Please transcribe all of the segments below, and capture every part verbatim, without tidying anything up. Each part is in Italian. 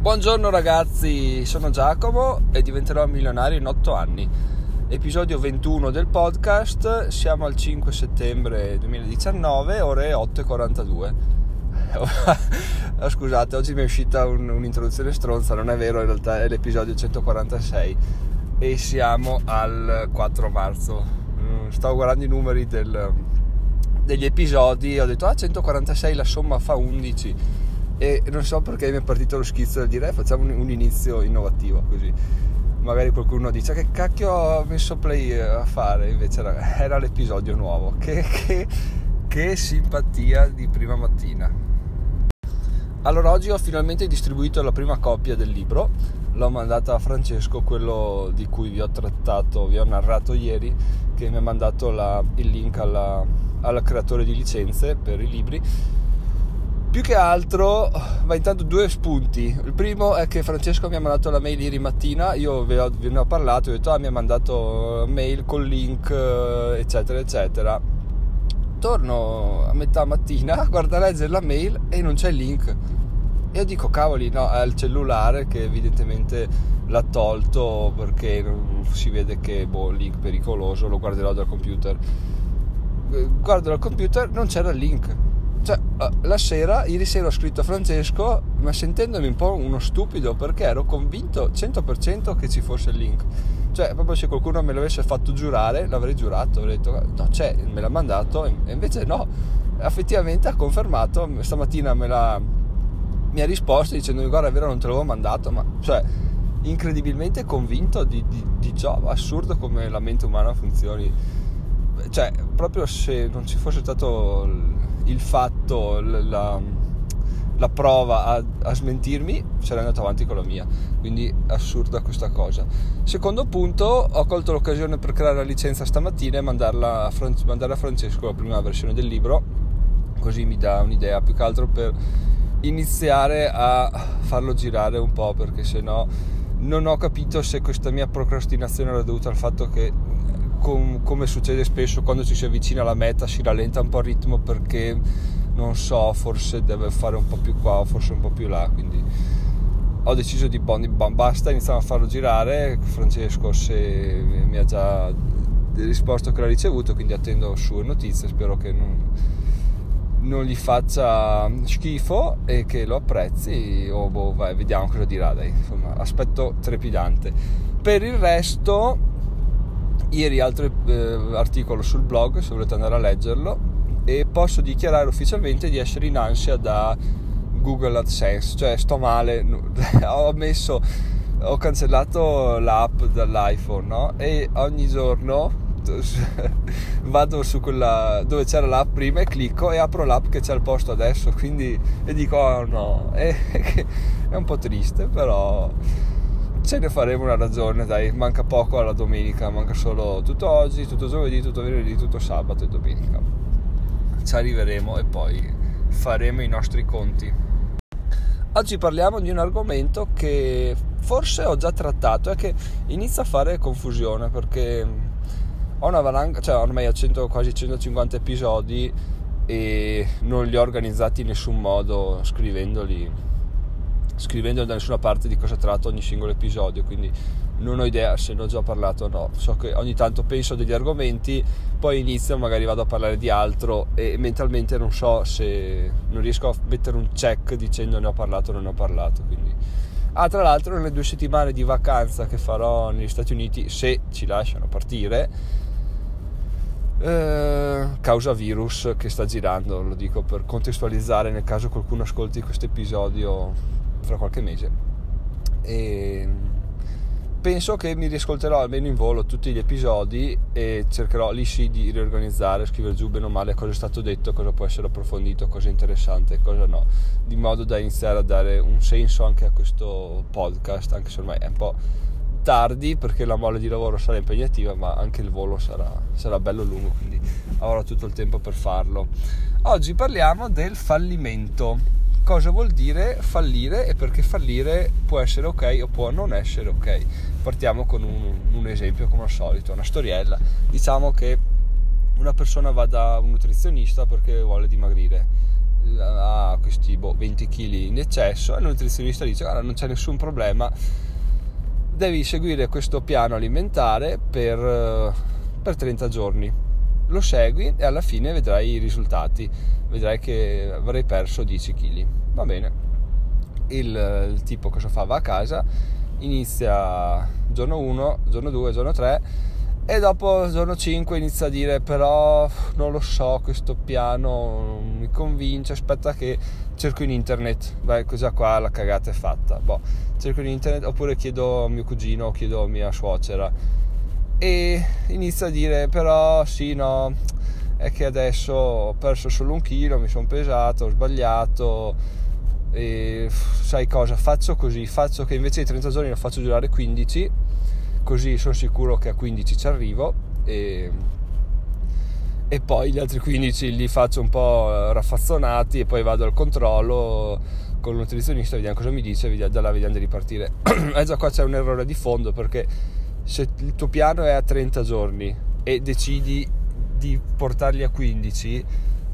Buongiorno ragazzi, sono Giacomo e diventerò milionario in otto anni. Episodio ventuno del podcast, siamo al cinque settembre duemiladiciannove, ore otto e quarantadue. Scusate, oggi mi è uscita un, un'introduzione stronza, non è vero, in realtà è l'episodio centoquarantasei e siamo al quattro marzo. Stavo guardando i numeri del, degli episodi e ho detto ah, centoquarantasei, la somma fa undici. E non so perché mi è partito lo schizzo del dire eh, facciamo un, un inizio innovativo, così magari qualcuno dice che cacchio ho messo play a fare, invece era, era l'episodio nuovo. Che, che, che simpatia di prima mattina. Allora, oggi ho finalmente distribuito la prima copia del libro, l'ho mandata a Francesco, quello di cui vi ho trattato, vi ho narrato ieri, che mi ha mandato la, il link alla, alla creatore di licenze per i libri. Più che altro, ma intanto due spunti. Il primo è che Francesco mi ha mandato la mail ieri mattina, io ve, ho, ve ne ho parlato, ho detto ah, mi ha mandato mail col link eccetera eccetera. Torno a metà mattina, guardo a leggere la mail e non c'è il link. E io dico cavoli, no, è il cellulare che evidentemente l'ha tolto, perché si vede che boh, link pericoloso, lo guarderò dal computer. Guardo dal computer, non c'era il link. Cioè, la sera, ieri sera ho scritto a Francesco, ma sentendomi un po' uno stupido, perché ero convinto cento per cento che ci fosse il link. Cioè, proprio se qualcuno me l'avesse fatto giurare, l'avrei giurato, ho detto no, c'è, me l'ha mandato, e invece no, effettivamente ha confermato. Stamattina me l'ha, mi ha risposto dicendomi guarda, è vero, non te l'avevo mandato, ma cioè, incredibilmente convinto di, di, di ciò. Assurdo come la mente umana funzioni. Cioè, proprio se non ci fosse stato il fatto, la, la prova a, a smentirmi, sarei andato avanti con la mia. Quindi assurda questa cosa. Secondo punto, ho colto l'occasione per creare la licenza stamattina e mandarla a, Fran- mandare a Francesco la prima versione del libro, così mi dà un'idea, più che altro per iniziare a farlo girare un po', perché sennò non ho capito se questa mia procrastinazione era dovuta al fatto che, Com, come succede spesso, quando ci si avvicina alla meta si rallenta un po' il ritmo, perché non so, forse deve fare un po' più qua o forse un po' più là. Quindi ho deciso di bon, bon basta, iniziamo a farlo girare. Francesco se mi ha già risposto che l'ha ricevuto, quindi attendo sue notizie, spero che non, non gli faccia schifo e che lo apprezzi, o boh, vai, vediamo cosa dirà, dai. Insomma, aspetto trepidante. Per il resto, ieri altro eh, articolo sul blog, se volete andare a leggerlo, e posso dichiarare ufficialmente di essere in ansia da Google AdSense. Cioè, sto male. ho messo ho cancellato l'app dall'iPhone, no? E ogni giorno vado su quella dove c'era l'app prima e clicco e apro l'app che c'è al posto adesso, quindi, e dico oh no, e, è un po' triste, però ce ne faremo una ragione, dai. Manca poco alla domenica, manca solo tutto oggi, tutto giovedì, tutto venerdì, tutto sabato e domenica. Ci arriveremo e poi faremo i nostri conti. Oggi parliamo di un argomento che forse ho già trattato e che inizia a fare confusione, perché ho una valanga, cioè ormai ho cento, quasi centocinquanta episodi e non li ho organizzati in nessun modo scrivendoli scrivendo da nessuna parte di cosa tratto ogni singolo episodio, quindi non ho idea se ne ho già parlato o no. So che ogni tanto penso a degli argomenti, poi inizio, magari vado a parlare di altro e mentalmente non so se non riesco a mettere un check dicendo ne ho parlato o non ne ho parlato. Quindi ah, tra l'altro, nelle due settimane di vacanza che farò negli Stati Uniti, se ci lasciano partire, Eh, causa virus che sta girando, lo dico per contestualizzare nel caso qualcuno ascolti questo episodio fra qualche mese, e penso che mi riascolterò almeno in volo tutti gli episodi e cercherò lì sì di riorganizzare, scrivere giù bene o male cosa è stato detto, cosa può essere approfondito, cosa è interessante e cosa no, di modo da iniziare a dare un senso anche a questo podcast, anche se ormai è un po' tardi perché la mole di lavoro sarà impegnativa, ma anche il volo sarà, sarà bello lungo, quindi avrò tutto il tempo per farlo. Oggi parliamo del fallimento. Cosa vuol dire fallire e perché fallire può essere ok o può non essere ok. Partiamo con un, un esempio, come al solito, una storiella. Diciamo che una persona va da un nutrizionista perché vuole dimagrire. ha questi boh, venti chilogrammi in eccesso, e il nutrizionista dice: guarda, non c'è nessun problema, devi seguire questo piano alimentare per, per trenta giorni. Lo segui e alla fine vedrai i risultati, vedrai che avrai perso dieci chilogrammi. Va bene. Il, il tipo cosa fa? Va a casa, inizia giorno uno, giorno due, giorno tre, e dopo giorno cinque inizia a dire: però non lo so, questo piano non mi convince, aspetta che cerco in internet. Beh, già qua la cagata è fatta. Boh, cerco in internet, oppure chiedo a mio cugino o chiedo a mia suocera. E inizia a dire: però sì, no, è che adesso ho perso solo un chilo, mi sono pesato, ho sbagliato, e sai cosa, faccio così, faccio che invece di trenta giorni lo faccio durare quindici, così sono sicuro che a quindici ci arrivo, e, e poi gli altri quindici li faccio un po' raffazzonati e poi vado al controllo con il nutrizionista, vediamo cosa mi dice, vediamo, da là vediamo di ripartire. E già qua c'è un errore di fondo, perché se il tuo piano è a trenta giorni e decidi di portarli a quindici,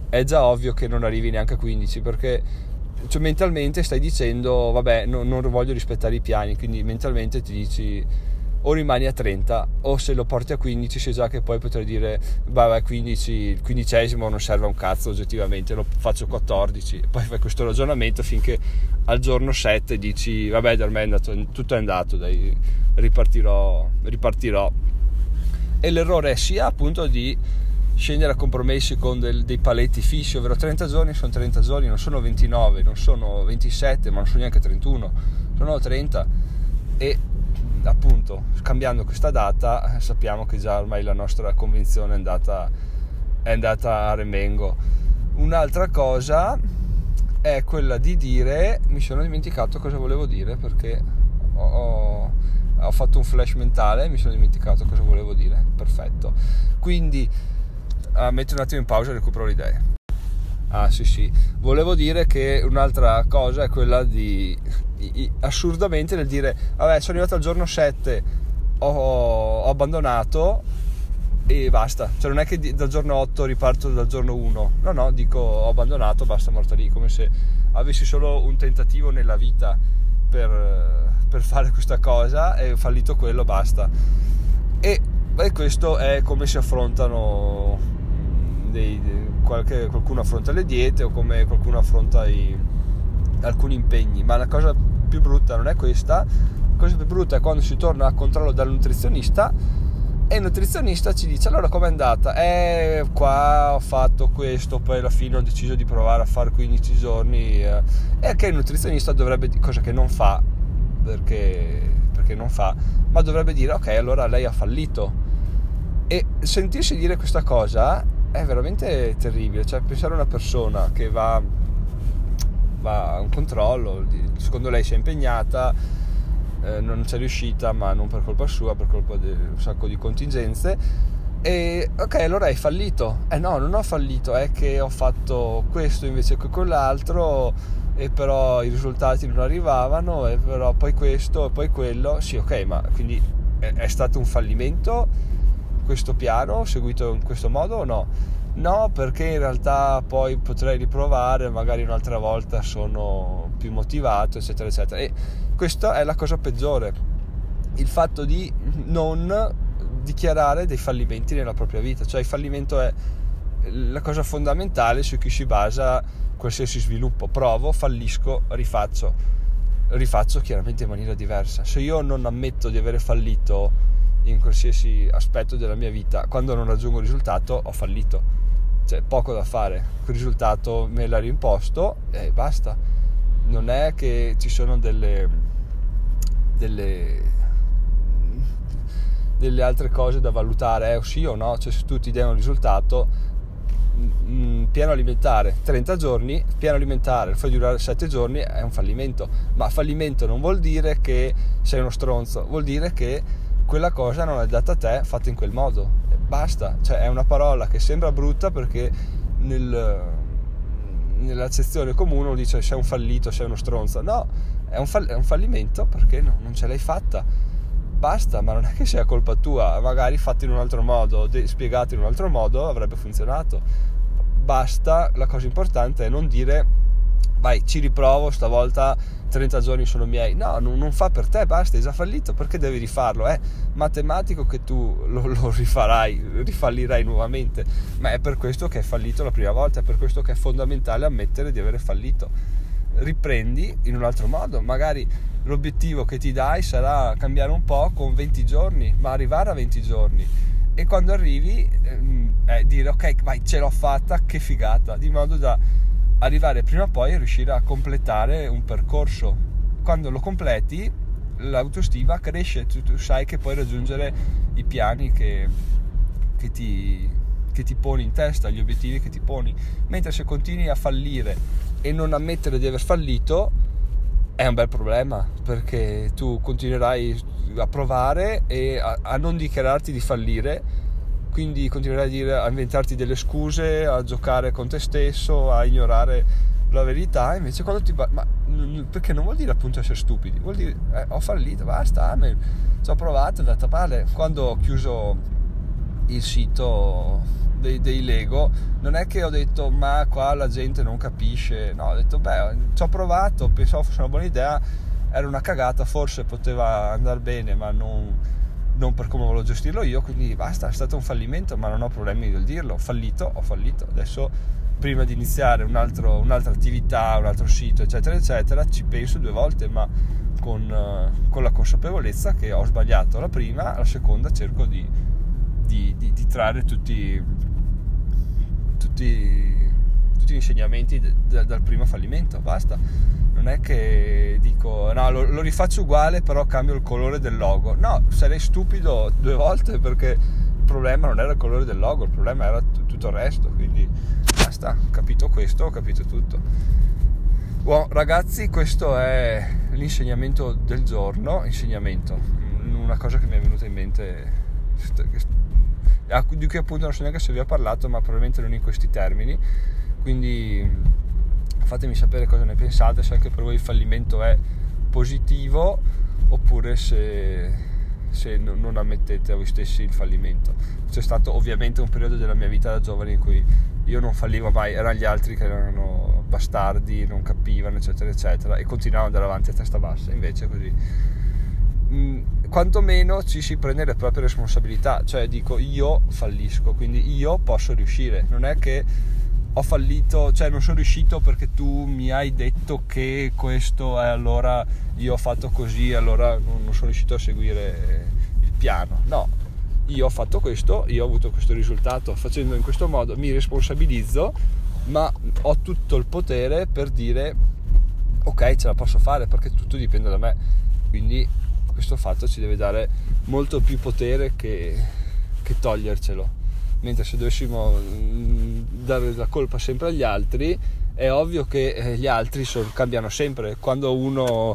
è già ovvio che non arrivi neanche a quindici, perché cioè mentalmente stai dicendo: vabbè, no, non voglio rispettare i piani, quindi mentalmente ti dici: o rimani a trenta, o se lo porti a quindici sai già che poi potrai dire: vabbè, quindici, il quindicesimo non serve a un cazzo oggettivamente, lo faccio quattordici. Poi fai questo ragionamento finché al giorno sette dici: vabbè, da me è andato, tutto è andato, dai, ripartirò, ripartirò. E l'errore è sia appunto di scendere a compromessi con del, dei paletti fissi, ovvero trenta giorni sono trenta giorni, non sono ventinove, non sono ventisette, ma non sono neanche trentuno, sono trenta, e appunto cambiando questa data sappiamo che già ormai la nostra convinzione è andata, è andata a remengo. Un'altra cosa è quella di dire: mi sono dimenticato cosa volevo dire, perché ho, ho, ho fatto un flash mentale, mi sono dimenticato cosa volevo dire. Perfetto, quindi Uh, metto un attimo in pausa e recupero le idee. Ah sì sì, volevo dire che un'altra cosa è quella di, di, di assurdamente nel dire: vabbè, sono arrivato al giorno sette, ho, ho abbandonato e basta, cioè non è che di, dal giorno otto riparto dal giorno uno, no no, dico ho abbandonato, basta, morta lì, come se avessi solo un tentativo nella vita per, per fare questa cosa e ho fallito quello, basta. E, e questo è come si affrontano Dei, dei, qualche, qualcuno affronta le diete, o come qualcuno affronta i, alcuni impegni. Ma la cosa più brutta non è questa, la cosa più brutta è quando si torna a controllo dal nutrizionista e il nutrizionista ci dice: allora, com'è andata? Eh, qua ho fatto questo, poi alla fine ho deciso di provare a fare quindici giorni, eh. E che il nutrizionista dovrebbe, cosa che non fa, perché, perché non fa, ma dovrebbe dire: ok, allora lei ha fallito. E sentirsi dire questa cosa è veramente terribile, cioè pensare a una persona che va, va a un controllo, secondo lei si è impegnata, eh, non c'è riuscita, ma non per colpa sua, per colpa di un sacco di contingenze, e ok, allora hai fallito. Eh no, non ho fallito, è che ho fatto questo invece che quell'altro, e però i risultati non arrivavano, e però poi questo e poi quello. Sì, ok, ma quindi è, è stato un fallimento questo piano seguito in questo modo o no? No, perché in realtà poi potrei riprovare, magari un'altra volta sono più motivato, eccetera eccetera. E questa è la cosa peggiore, il fatto di non dichiarare dei fallimenti nella propria vita. Cioè il fallimento è la cosa fondamentale su cui si basa qualsiasi sviluppo: provo, fallisco, rifaccio rifaccio chiaramente in maniera diversa. Se io non ammetto di avere fallito in qualsiasi aspetto della mia vita, quando non raggiungo il risultato ho fallito, cioè poco da fare, quel risultato me l'ha rimposto e basta. Non è che ci sono delle delle delle altre cose da valutare, eh, o sì o no. Cioè se tu ti dai un risultato, mh, piano alimentare trenta giorni, piano alimentare lo fai durare sette giorni, è un fallimento. Ma fallimento non vuol dire che sei uno stronzo, vuol dire che quella cosa non è data a te, fatta in quel modo, e basta. Cioè è una parola che sembra brutta, perché nel, nell'accezione comune uno dice: sei un fallito, sei uno stronzo. No, è un, fall- è un fallimento perché no, non ce l'hai fatta, basta. Ma non è che sia colpa tua, magari fatto in un altro modo, de- spiegato in un altro modo avrebbe funzionato. basta, la cosa importante è non dire vai, ci riprovo, stavolta trenta giorni sono miei. No, non, non fa per te, basta, hai già fallito, perché devi rifarlo? È matematico che tu lo, lo rifarai, rifallirai nuovamente, ma è per questo che è fallito la prima volta, è per questo che è fondamentale ammettere di avere fallito. Riprendi in un altro modo, magari l'obiettivo che ti dai sarà cambiare un po' con venti giorni, ma arrivare a venti giorni. E quando arrivi eh, dire ok, vai, ce l'ho fatta, che figata, di modo da arrivare prima o poi a riuscire a completare un percorso. Quando lo completi l'autostima cresce, tu, tu sai che puoi raggiungere i piani che, che, ti, che ti poni in testa, gli obiettivi che ti poni. Mentre se continui a fallire e non ammettere di aver fallito è un bel problema, perché tu continuerai a provare e a, a non dichiararti di fallire. Quindi continuerai a dire, a inventarti delle scuse, a giocare con te stesso, a ignorare la verità. Invece quando ti... ma perché non vuol dire appunto essere stupidi, vuol dire eh, ho fallito, basta, amen, ci ho provato, è andata male. Quando ho chiuso il sito dei, dei Lego non è che ho detto ma qua la gente non capisce, no, ho detto beh, ci ho provato, pensavo fosse una buona idea, era una cagata, forse poteva andare bene, ma non... non per come volevo gestirlo io, quindi basta, è stato un fallimento, ma non ho problemi nel dirlo, ho fallito, ho fallito, adesso prima di iniziare un altro, un'altra attività, un altro sito, eccetera, eccetera, ci penso due volte, ma con, con la consapevolezza che ho sbagliato la prima, la seconda cerco di, di, di, di trarre tutti, tutti, tutti gli insegnamenti d- d- dal primo fallimento, basta. Non è che dico no, lo, lo rifaccio uguale però cambio il colore del logo. No, sarei stupido due volte, perché il problema non era il colore del logo, il problema era t- tutto il resto. Quindi basta, ho capito questo, ho capito tutto. Wow, ragazzi, questo è l'insegnamento del giorno. Insegnamento, una cosa che mi è venuta in mente, di cui appunto non so neanche se vi ho parlato, ma probabilmente non in questi termini. Quindi fatemi sapere cosa ne pensate, se anche per voi il fallimento è positivo oppure se, se non ammettete a voi stessi il fallimento. C'è stato ovviamente un periodo della mia vita da giovane in cui io non fallivo mai, erano gli altri che erano bastardi, non capivano, eccetera eccetera, e continuavo ad andare avanti a testa bassa. Invece così quantomeno ci si prende le proprie responsabilità, cioè dico io fallisco, quindi io posso riuscire, non è che ho fallito, cioè non sono riuscito perché tu mi hai detto che questo è, allora io ho fatto così, allora non sono riuscito a seguire il piano. No, io ho fatto questo, io ho avuto questo risultato, facendo in questo modo mi responsabilizzo, ma ho tutto il potere per dire ok, ce la posso fare, perché tutto dipende da me. Quindi questo fatto ci deve dare molto più potere che, che togliercelo. Mentre se dovessimo dare la colpa sempre agli altri, è ovvio che gli altri sono, cambiano sempre. Quando uno,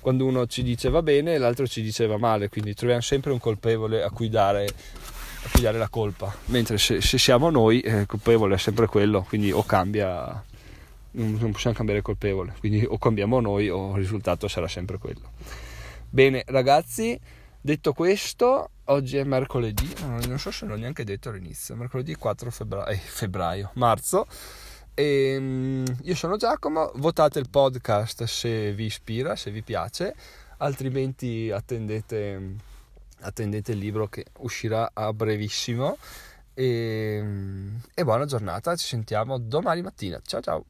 quando uno ci dice va bene, l'altro ci diceva male, quindi troviamo sempre un colpevole a cui dare, a cui dare la colpa. Mentre se, se siamo noi, il colpevole è sempre quello, quindi o cambia, non possiamo cambiare il colpevole, quindi o cambiamo noi o il risultato sarà sempre quello. Bene ragazzi, detto questo, oggi è mercoledì, non so se l'ho neanche detto all'inizio, mercoledì quattro febbraio, eh, febbraio marzo, e io sono Giacomo. Votate il podcast se vi ispira, se vi piace, altrimenti attendete, attendete il libro che uscirà a brevissimo, e, e buona giornata, ci sentiamo domani mattina, ciao ciao!